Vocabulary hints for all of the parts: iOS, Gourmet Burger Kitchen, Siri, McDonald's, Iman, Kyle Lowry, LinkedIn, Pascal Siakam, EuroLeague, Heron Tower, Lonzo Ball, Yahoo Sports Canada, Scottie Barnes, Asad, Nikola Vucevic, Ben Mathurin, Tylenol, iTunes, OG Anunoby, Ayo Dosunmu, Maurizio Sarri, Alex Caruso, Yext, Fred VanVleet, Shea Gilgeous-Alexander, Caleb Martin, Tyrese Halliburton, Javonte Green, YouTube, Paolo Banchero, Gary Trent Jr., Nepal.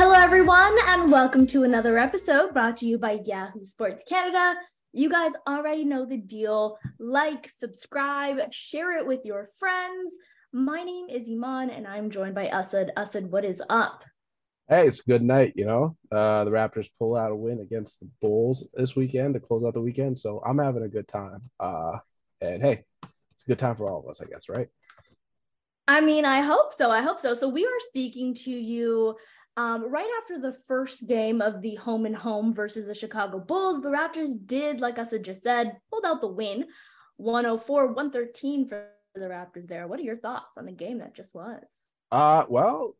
Hello, everyone, and welcome to another episode brought to you by Yahoo Sports Canada. You guys already know the deal. Like, subscribe, share it with your friends. My name is Iman, and I'm joined by Asad. Asad, what is up? Hey, it's a good night, you know. The Raptors pull out a win against the Bulls this weekend to close out the weekend, so I'm having a good time. And hey, it's a good time for all of us, I guess, right? I mean, I hope so. So we are speaking to you right after the first game of the home and home versus the Chicago Bulls. The Raptors did, like Asad just said, pulled out the win, 104-113 for the Raptors there. What are your thoughts on the game that just was? Well,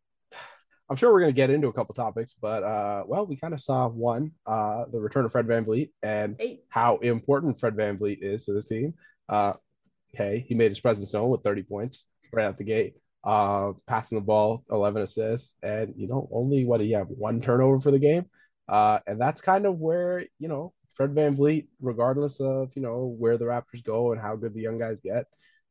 I'm sure we're going to get into a couple topics, but, well, we kind of saw one, the return of Fred VanVleet and how important Fred VanVleet is to this team. Hey, he made his presence known with 30 points right out the gate. Passing the ball, 11 assists, and, you know, only, what do you have, one turnover for the game? And that's kind of where, you know, Fred VanVleet, regardless of, you know, where the Raptors go and how good the young guys get,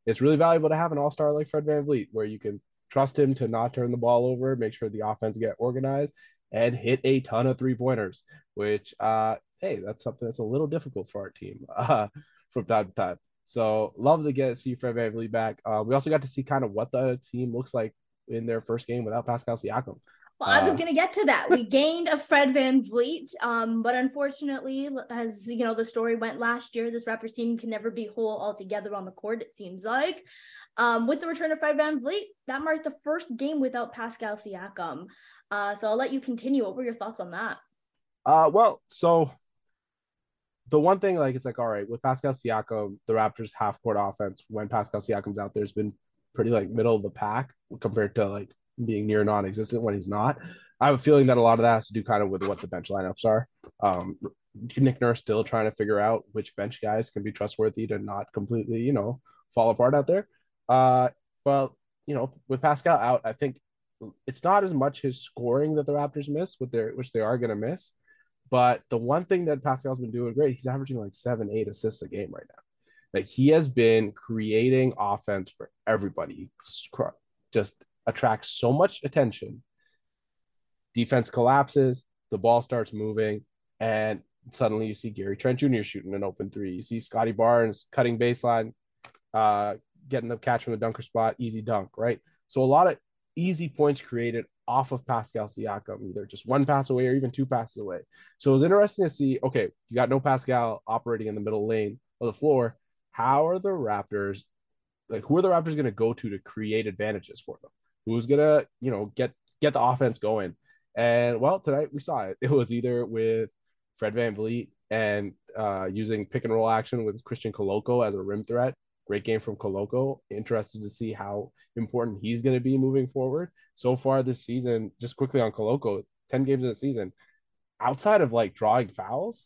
it's really valuable to have an all-star like Fred VanVleet, where you can trust him to not turn the ball over, make sure the offense get organized, and hit a ton of three-pointers, which, hey, that's something that's a little difficult for our team from time to time. So love to see Fred VanVleet back. We also got to see kind of what the team looks like in their first game without Pascal Siakam. Well, I was going to get to that. We gained a Fred VanVleet, but unfortunately, as you know, the story went last year, this Raptors team can never be whole altogether on the court, it seems like. With the return of Fred VanVleet, that marked the first game without Pascal Siakam. So I'll let you continue. What were your thoughts on that? Well, so the one thing, like, it's like, all right, with Pascal Siakam, the Raptors' half-court offense, when Pascal Siakam's out there, has been pretty, like, middle of the pack compared to, like, being near non-existent when he's not. I have a feeling that a lot of that has to do kind of with what the bench lineups are. Nick Nurse still trying to figure out which bench guys can be trustworthy to not completely, you know, fall apart out there. Well, you know, with Pascal out, I think it's not as much his scoring that the Raptors miss, which they are going to miss. But the one thing that Pascal's been doing great, he's averaging like 7-8 assists a game right now. Like, he has been creating offense for everybody. He just attracts so much attention. Defense collapses, the ball starts moving, and suddenly you see Gary Trent Jr. shooting an open three. You see Scottie Barnes cutting baseline, getting the catch from the dunker spot, easy dunk, right? So a lot of easy points created off of Pascal Siakam, either just one pass away or even two passes away. So it was interesting to see, okay, you got no Pascal operating in the middle lane of the floor. How are the Raptors, like, who are the Raptors going to go to create advantages for them? Who's going to, you know, get the offense going? And, well, tonight we saw it. It was either with Fred VanVleet and using pick and roll action with Christian Koloko as a rim threat. Great game from Koloko. Interested to see how important he's going to be moving forward. So far this season, just quickly on Koloko, 10 games in the season, outside of, like, drawing fouls,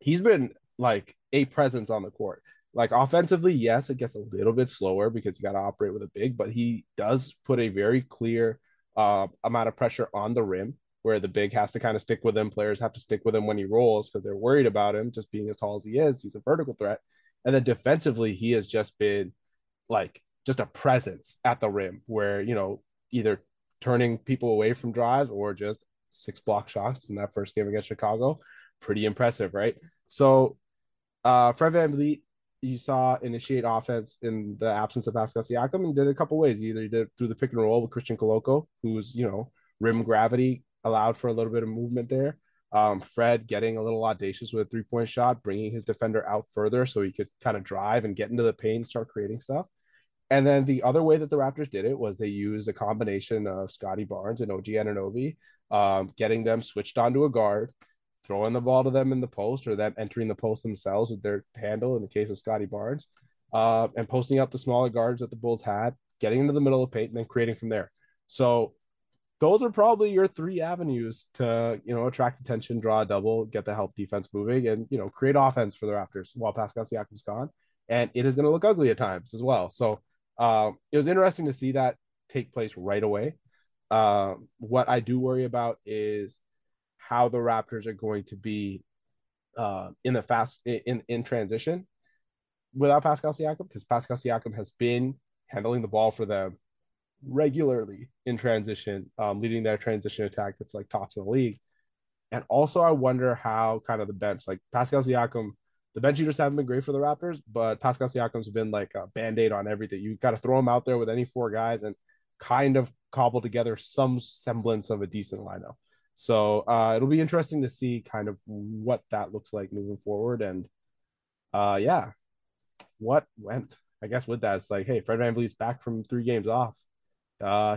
he's been, like, a presence on the court. Like, offensively, yes, it gets a little bit slower because you got to operate with a big, but he does put a very clear amount of pressure on the rim, where the big has to kind of stick with him. Players have to stick with him when he rolls because they're worried about him just being as tall as he is. He's a vertical threat. And then defensively, he has just been, like, just a presence at the rim where, you know, either turning people away from drives or just 6 block shots in that first game against Chicago. Pretty impressive, right? So Fred VanVleet, you saw initiate offense in the absence of Pascal Siakam, and did it a couple ways. Either he did it through the pick and roll with Christian Koloko, who's, you know, rim gravity allowed for a little bit of movement there. Fred getting a little audacious with a three-point shot, bringing his defender out further so he could kind of drive and get into the paint, start creating stuff. And then the other way that the Raptors did it was they used a combination of Scottie Barnes and OG Anunoby, getting them switched onto a guard, throwing the ball to them in the post or them entering the post themselves with their handle in the case of Scottie Barnes, and posting up the smaller guards that the Bulls had, getting into the middle of the paint, and then creating from there. So those are probably your three avenues to, you know, attract attention, draw a double, get the help defense moving, and, you know, create offense for the Raptors while Pascal Siakam's gone. And it is going to look ugly at times as well. So it was interesting to see that take place right away. What I do worry about is how the Raptors are going to be in transition without Pascal Siakam, because Pascal Siakam has been handling the ball for them regularly in transition, leading their transition attack that's like tops in the league. And also I wonder how kind of the bench, like Pascal Siakam, the bench eaters haven't been great for the Raptors, but Pascal Siakam's been like a Band-Aid on everything. You got to throw him out there with any four guys and kind of cobble together some semblance of a decent lineup. So it'll be interesting to see kind of what that looks like moving forward. And yeah, what went, I guess with that, it's like, hey, Fred VanVleet's back from 3 games off.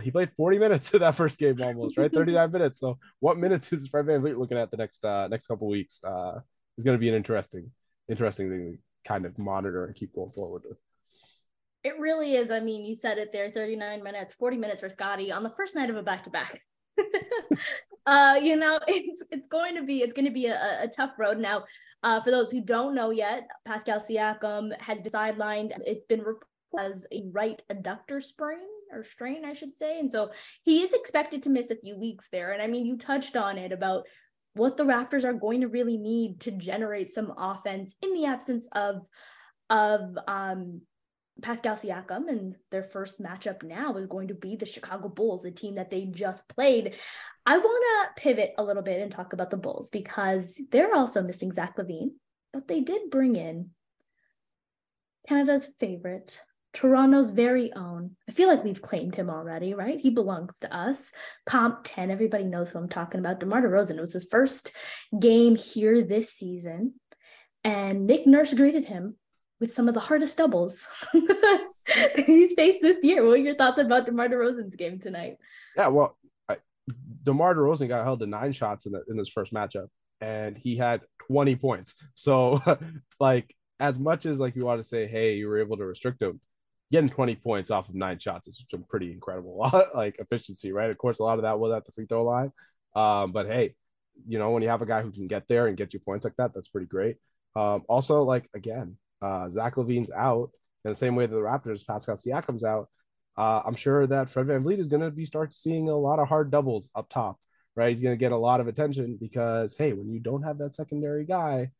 He played 40 minutes in that first game almost, right? 39 minutes. So what minutes is Fred VanVleet looking at the next couple of weeks? Is going to be an interesting thing to kind of monitor and keep going forward with. It really is. I mean, you said it there, 39 minutes, 40 minutes for Scottie on the first night of a back-to-back. You know, it's going to be a tough road. Now, for those who don't know yet, Pascal Siakam has been sidelined. It's been reported as a right adductor strain, I should say. And so he is expected to miss a few weeks there. And I mean, you touched on it about what the Raptors are going to really need to generate some offense in the absence of Pascal Siakam, and their first matchup now is going to be the Chicago Bulls, a team that they just played. I want to pivot a little bit and talk about the Bulls because they're also missing Zach LaVine, but they did bring in Canada's favorite, Toronto's very own. I feel like we've claimed him already, right? He belongs to us. Comp 10, everybody knows who I'm talking about. DeMar DeRozan. It was his first game here this season, and Nick Nurse greeted him with some of the hardest doubles he's faced this year. What are your thoughts about DeMar DeRozan's game tonight? Yeah, well, DeMar DeRozan got held to 9 shots in his first matchup, and he had 20 points. So, like, as much as, like, you want to say, hey, you were able to restrict him, getting 20 points off of 9 shots is some pretty incredible, like, efficiency, right? Of course, a lot of that was at the free throw line. But, hey, you know, when you have a guy who can get there and get you points like that, that's pretty great. Also, like, again, Zach LaVine's out in the same way that the Raptors, Pascal Siakam's out. I'm sure that Fred VanVleet is going to start seeing a lot of hard doubles up top, right? He's going to get a lot of attention because, hey, when you don't have that secondary guy,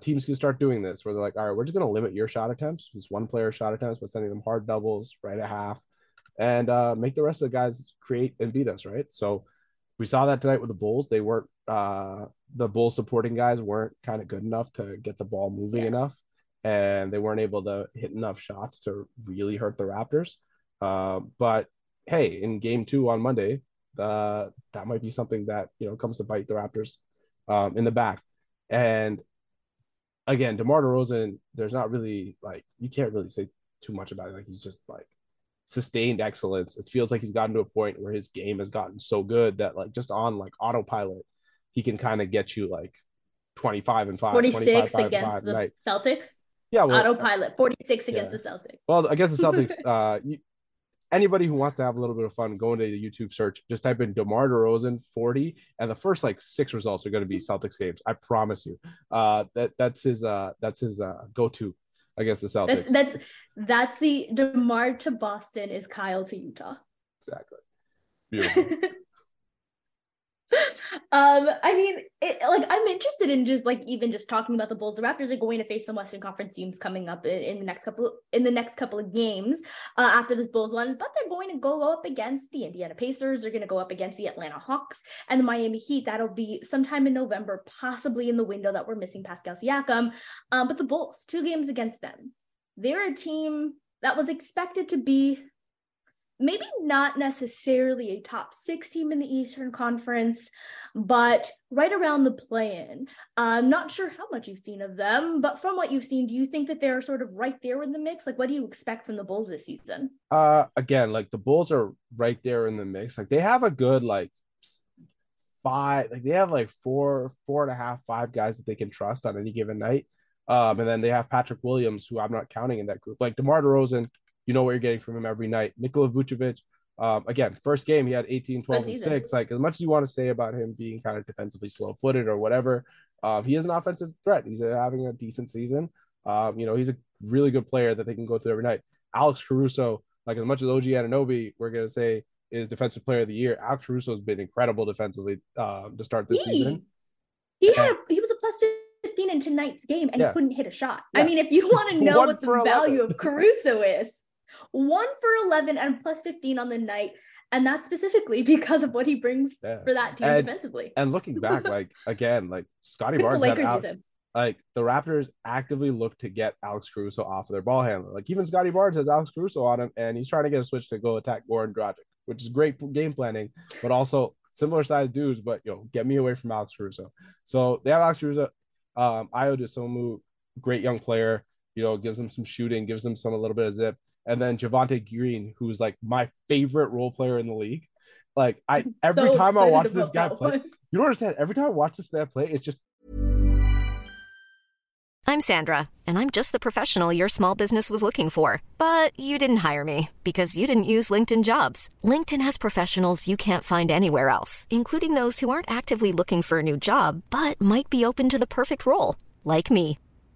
teams can start doing this where they're like, all right, we're just going to limit your shot attempts, just one player's shot attempts, but sending them hard doubles right at half and make the rest of the guys create and beat us, right? So we saw that tonight with the Bulls. They weren't the Bulls supporting guys weren't kind of good enough to get the ball moving enough. And they weren't able to hit enough shots to really hurt the Raptors. But, hey, in game 2 on Monday, that might be something that, you know, comes to bite the Raptors in the back. And, again, DeMar DeRozan, there's not really, like, you can't really say too much about it. Like, he's just, like, sustained excellence. It feels like he's gotten to a point where his game has gotten so good that, like, just on, like, autopilot, he can kind of get you, like, 25-5. 46 against the Celtics? Yeah, well, autopilot 46 against the Celtics. Well, against the Celtics, anybody who wants to have a little bit of fun, go into the YouTube search, just type in DeMar DeRozan 40, and the first like 6 results are going to be Celtics games. I promise you. That's his go-to against the Celtics. That's the DeMar to Boston is Kyle to Utah. Exactly. Beautiful. I mean, I'm interested in just like even just talking about the Bulls. The Raptors are going to face some Western Conference teams coming up in the next couple of games after this Bulls one, but they're going to go up against the Indiana Pacers. They're going to go up against the Atlanta Hawks and the Miami Heat. That'll be sometime in November, possibly in the window that we're missing Pascal Siakam. But the Bulls, 2 games against them. They're a team that was expected to be maybe not necessarily a top 6 team in the Eastern Conference, but right around the play-in. I'm not sure how much you've seen of them, but from what you've seen, do you think that they're sort of right there in the mix? Like, what do you expect from the Bulls this season? Again, like the Bulls are right there in the mix. Like they have a good, like five, like they have like four and a half, five guys that they can trust on any given night. And then they have Patrick Williams, who I'm not counting in that group. Like DeMar DeRozan, you know what you're getting from him every night. Nikola Vucevic, again, first game, he had 18, 12, and 6. Like, as much as you want to say about him being kind of defensively slow-footed or whatever, he is an offensive threat. He's having a decent season. You know, he's a really good player that they can go to every night. Alex Caruso, like, as much as OG Anunoby, we're going to say, is defensive player of the year, Alex Caruso has been incredible defensively to start this season. He was a plus 15 in tonight's game and couldn't hit a shot. Yeah. I mean, if you want to know what the value of Caruso is, 1 for 11 and plus 15 on the night, and that's specifically because of what he brings for that team defensively. And looking back, like again, like Scottie Barnes, like the Raptors actively look to get Alex Caruso off of their ball handler. Like even Scottie Barnes has Alex Caruso on him, and he's trying to get a switch to go attack Goran Dragic, which is great game planning, but also similar sized dudes. But yo, get me away from Alex Caruso. So they have Alex Caruso, Ayo Dosunmu, great young player. You know, gives them some shooting, gives them some a little bit of zip. And then Javonte Green, who's like my favorite role player in the league. Like every time I watch this guy play, you don't understand. Every time I watch this man play, it's just. I'm Sandra, and I'm just the professional your small business was looking for. But you didn't hire me because you didn't use LinkedIn Jobs. LinkedIn has professionals you can't find anywhere else, including those who aren't actively looking for a new job, but might be open to the perfect role, like me.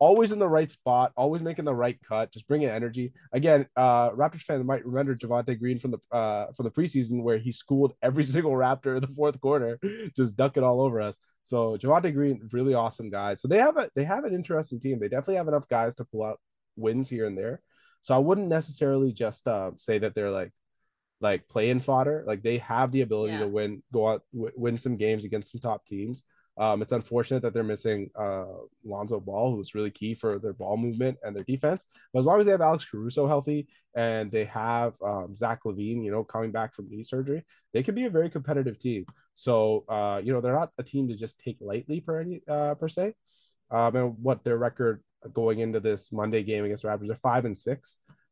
Always in the right spot, always making the right cut, just bringing energy. Again, Raptors fans might remember Javonte Green from the preseason where he schooled every single Raptor in the fourth quarter, just ducking all over us. So Javonte Green, really awesome guy. So they have an interesting team. They definitely have enough guys to pull out wins here and there. So I wouldn't necessarily just say that they're like play-in fodder. Like they have the ability to win, go out, win some games against some top teams. It's unfortunate that they're missing Lonzo Ball, who's really key for their ball movement and their defense. But as long as they have Alex Caruso healthy and they have Zach LaVine, you know, coming back from knee surgery, they could be a very competitive team. So, you know, they're not a team to just take lightly per se. And what their record going into this Monday game against the Raptors are 5-6,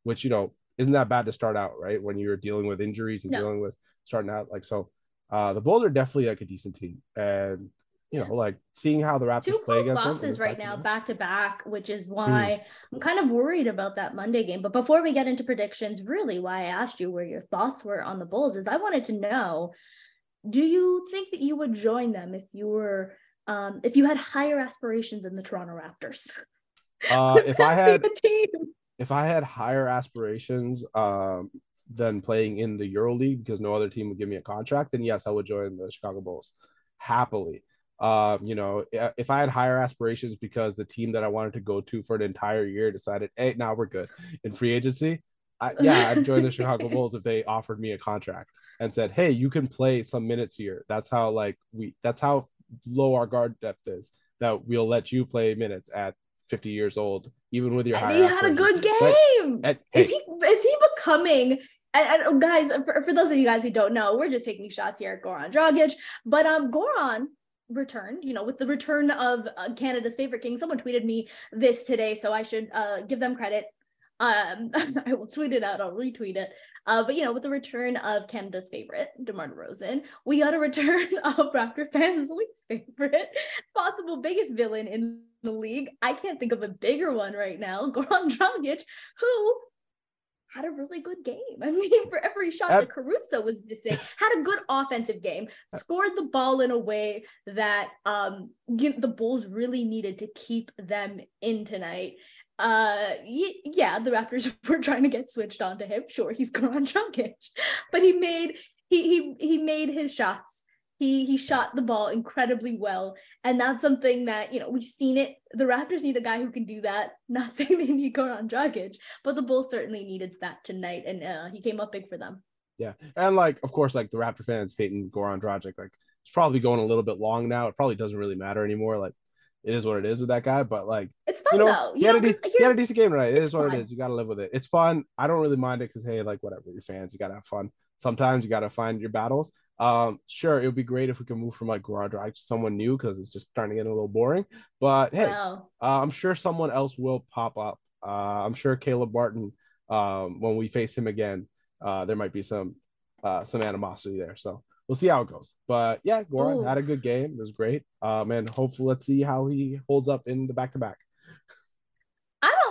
which, you know, isn't that bad to start out, right? When you're dealing with injuries and dealing with starting out. Like, so the Bulls are definitely like a decent team. And, you know, like seeing how the Raptors play against them. Two close losses right now, back to back, which is why I'm kind of worried about that Monday game. But before we get into predictions, really why I asked you where your thoughts were on the Bulls is I wanted to know, do you think that you would join them if you were, if you had higher aspirations than the Toronto Raptors? If I had higher aspirations than playing in the EuroLeague because no other team would give me a contract, then yes, I would join the Chicago Bulls happily. You know, if I had higher aspirations because the team that I wanted to go to for an entire year decided, hey, now we're good in free agency, I'd join the Chicago Bulls if they offered me a contract and said, hey, you can play some minutes here. That's how that's how low our guard depth is, that we'll let you play minutes at 50 years old, even with your higher aspirations. He had a good game. Is he becoming? And guys, for those of you guys who don't know, we're just taking shots here at Goran Dragic, but Goran returned, you know, with the return of Canada's favorite king. Someone tweeted me this today, so I should give them credit. I will tweet it out, I'll retweet it. But you know, with the return of Canada's favorite, DeMar DeRozan, we got a return of Raptor fans' least favorite, possible biggest villain in the league. I can't think of a bigger one right now, Goran Dragic, who had a really good game. I mean, for every shot that Caruso was missing, had a good offensive game, scored the ball in a way that the Bulls really needed to keep them in tonight. The Raptors were trying to get switched onto him. Sure, he's Goran Dragic, but he made he made his shots. He shot the ball incredibly well. And that's something that, you know, we've seen it. The Raptors need a guy who can do that. Not saying they need Goran Dragic, but the Bulls certainly needed that tonight. And he came up big for them. Yeah. And like, of course, like the Raptor fans hating Goran Dragic, like it's probably going a little bit long now. It probably doesn't really matter anymore. Like it is what it is with that guy, but like, it's fun though. He had a decent game tonight. It is what it is. You got to live with it. It's fun. I don't really mind it because, hey, like whatever, your fans, you got to have fun. Sometimes you got to find your battles. Sure, it would be great if we could move from like Goran Dragic to someone new because it's just starting to get a little boring. But hey, I'm sure someone else will pop up. I'm sure Caleb Martin, when we face him again, there might be some animosity there. So we'll see how it goes. But yeah, Goran had a good game. It was great. And hopefully, let's see how he holds up in the back-to-back.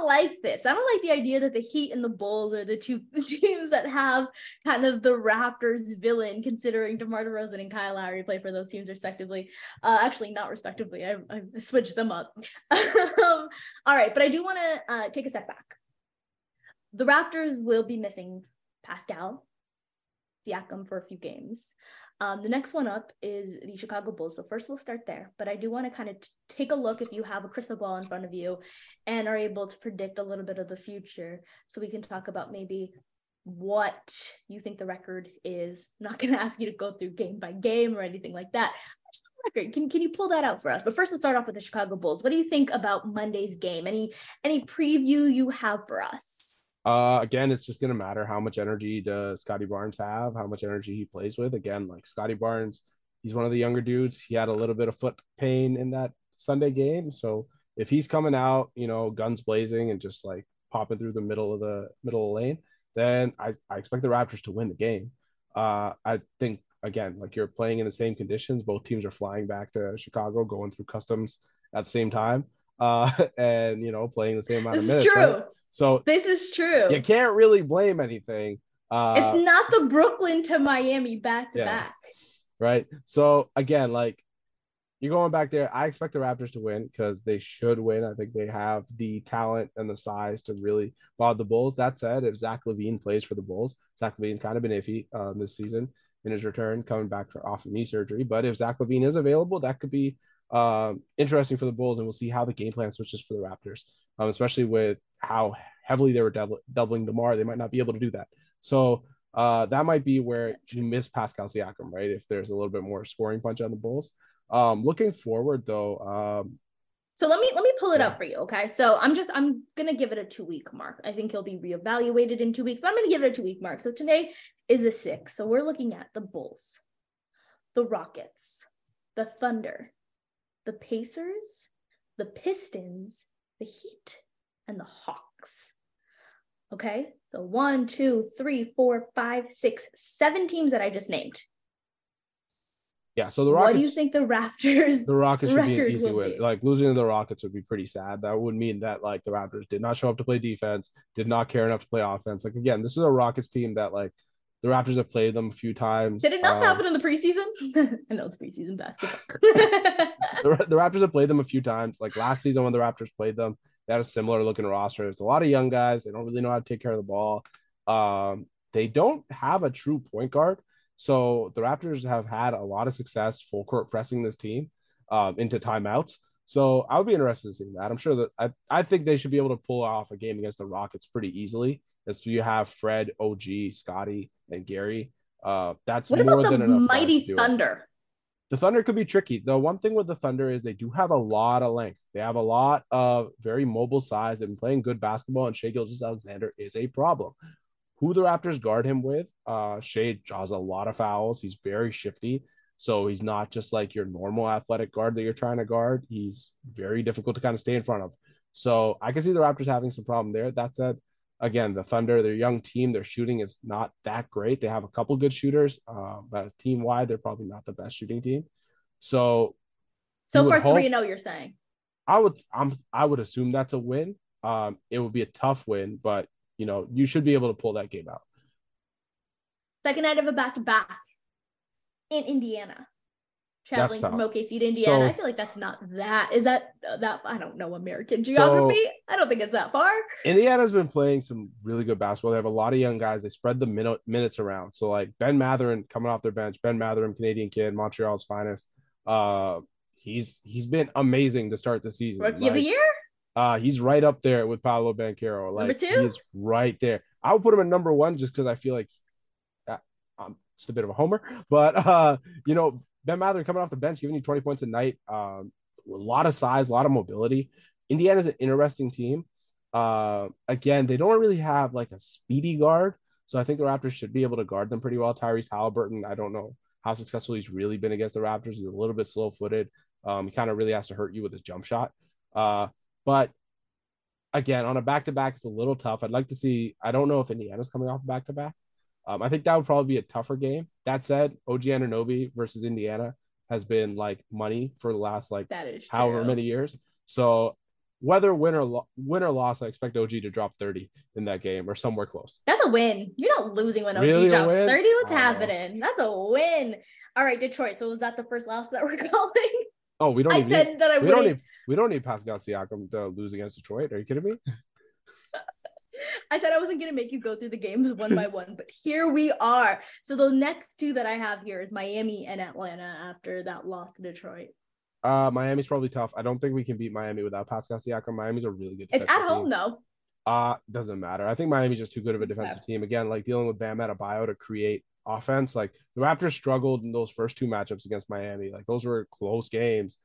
Like this. I don't like the idea that the Heat and the Bulls are the two teams that have kind of the Raptors villain, considering DeMar DeRozan and Kyle Lowry play for those teams respectively. Actually, not respectively. I switched them up. All right, but I do want to take a step back. The Raptors will be missing Pascal Siakam for a few games. The next one up is the Chicago Bulls. So first we'll start there, but I do want to kind of take a look if you have a crystal ball in front of you and are able to predict a little bit of the future. So we can talk about maybe what you think the record is. I'm not going to ask you to go through game by game or anything like that. What's the record? Can you pull that out for us? But first let's start off with the Chicago Bulls. What do you think about Monday's game? Any preview you have for us? Again, it's just going to matter how much energy does Scottie Barnes have, how much energy he plays with. Again, like Scottie Barnes, he's one of the younger dudes. He had a little bit of foot pain in that Sunday game. So if he's coming out, guns blazing and just like popping through the middle of the lane, then I expect the Raptors to win the game. I think, again, like you're playing in the same conditions. Both teams are flying back to Chicago, going through customs at the same time and, playing the same amount of minutes. It's true. Right? So this is true. You can't really blame anything. It's not the Brooklyn to Miami back-to-back. Right. So, again, like, you're going back there. I expect the Raptors to win because they should win. I think they have the talent and the size to really bother the Bulls. That said, if Zach LaVine plays for the Bulls, Zach LaVine kind of been iffy this season in his return, coming back off of knee surgery. But if Zach LaVine is available, that could be interesting for the Bulls, and we'll see how the game plan switches for the Raptors, especially with how heavily they were doubling DeMar. They might not be able to do that. So that might be where you miss Pascal Siakam, right? If there's a little bit more scoring punch on the Bulls. Looking forward though. So let me pull it up for you. Okay. So I'm going to give it a 2-week mark. I think he'll be reevaluated in 2 weeks, but I'm going to give it a 2-week mark. So today is the 6th. So we're looking at the Bulls, the Rockets, the Thunder, the Pacers, the Pistons, the Heat, and the Hawks. Okay, so 1, 2, 3, 4, 5, 6, 7 teams that I just named. Yeah, so the Rockets. What do you think the Raptors? The Rockets should be an easy win. Like losing to the Rockets would be pretty sad. That would mean that like the Raptors did not show up to play defense, did not care enough to play offense. Like again, this is a Rockets team that like the Raptors have played them a few times. Did it not happen in the preseason? I know it's preseason basketball. The Raptors have played them a few times. Like last season when the Raptors played them, they had a similar looking roster. It's a lot of young guys. They don't really know how to take care of the ball. They don't have a true point guard. So the Raptors have had a lot of success full court pressing this team into timeouts. So I would be interested in seeing that. I'm sure that I think they should be able to pull off a game against the Rockets pretty easily. As you have Fred, OG, Scottie, and Gary. That's more than enough. What about the mighty Thunder? The Thunder could be tricky. The one thing with the Thunder is they do have a lot of length. They have a lot of very mobile size and playing good basketball, and Shea Gilgeous-Alexander is a problem. Who the Raptors guard him with? Shea draws a lot of fouls. He's very shifty, so he's not just like your normal athletic guard that you're trying to guard. He's very difficult to kind of stay in front of. So I can see the Raptors having some problem there. That said, again, the Thunder, their young team, their shooting is not that great. They have a couple good shooters, but team-wide, they're probably not the best shooting team. So far, 3-0, you're saying? I would assume that's a win. It would be a tough win, but, you should be able to pull that game out. Second night of a back-to-back in Indiana. traveling from OKC to Indiana. So, I feel like that's not that. Is that I don't know American geography. So, I don't think it's that far. Indiana's been playing some really good basketball. They have a lot of young guys. They spread the minutes around. So like Ben Mathurin coming off their bench, Ben Mathurin, Canadian kid, Montreal's finest. He's been amazing to start the season. Rookie of the year? He's right up there with Paolo Banchero. Like, number two? He's right there. I would put him at number one just because I feel like I'm just a bit of a homer. But, Ben Mathurin coming off the bench, giving you 20 points a night. A lot of size, a lot of mobility. Indiana's an interesting team. Again, they don't really have, like, a speedy guard. So I think the Raptors should be able to guard them pretty well. Tyrese Halliburton, I don't know how successful he's really been against the Raptors. He's a little bit slow-footed. He kind of really has to hurt you with his jump shot. But again, on a back-to-back, it's a little tough. I'd like to see, I don't know if Indiana's coming off back-to-back. I think that would probably be a tougher game. That said, OG Anunoby versus Indiana has been like money for the last however many years. So whether win or loss, I expect OG to drop 30 in that game or somewhere close. That's a win. You're not losing when OG drops 30. What's happening? That's a win. All right, Detroit. So was that the first loss that we're calling? Oh, we don't. We don't need Pascal Siakam to lose against Detroit. Are you kidding me? I said I wasn't going to make you go through the games one by one, but here we are. So the next two that I have here is Miami and Atlanta after that loss to Detroit. Miami's probably tough. I don't think we can beat Miami without Pascal Siakam. Miami's a really good. It's at home though. Doesn't matter. I think Miami's just too good of a defensive team. Again, like dealing with Bam Adebayo to create offense, like the Raptors struggled in those first two matchups against Miami. Like those were close games,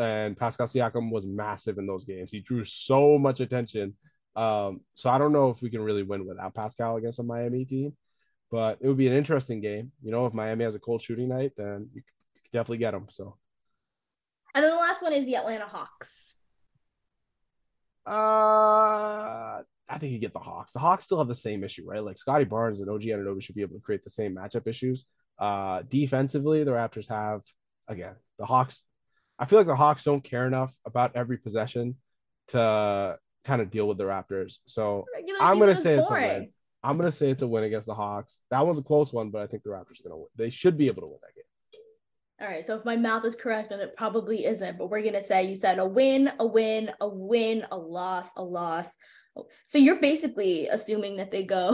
and Pascal Siakam was massive in those games. He drew so much attention. So I don't know if we can really win without Pascal against a Miami team, but it would be an interesting game. You know, if Miami has a cold shooting night, then you could definitely get them. So, and then the last one is the Atlanta Hawks. I think you get the Hawks. The Hawks still have the same issue, right? Like Scottie Barnes and OG Anunoby should be able to create the same matchup issues. Defensively, the Raptors have, again, the Hawks. I feel like the Hawks don't care enough about every possession to kind of deal with the Raptors. So I'm going to say it's a win. I'm going to say it's a win against the Hawks. That one's a close one, but I think the Raptors are going to win. They should be able to win that game. All right, so if my mouth is correct, and it probably isn't, but we're going to say you said a win, a win, a win, a loss, a loss. So you're basically assuming that they go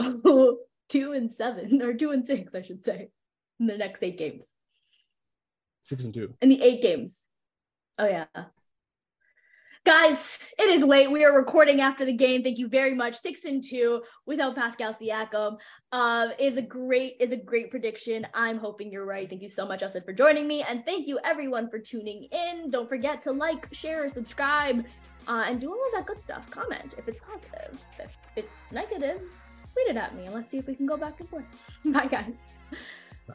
2-7 or 2-6, I should say, in the next 8 games. 6-2. In the 8 games. Oh, yeah. Guys, it is late. We are recording after the game. Thank you very much. 6-2 without Pascal Siakam is a great prediction. I'm hoping you're right. Thank you so much, Asad, for joining me. And thank you, everyone, for tuning in. Don't forget to like, share, subscribe, and do all of that good stuff. Comment if it's positive. If it's negative, tweet it at me. And let's see if we can go back and forth. Bye, guys. Bye.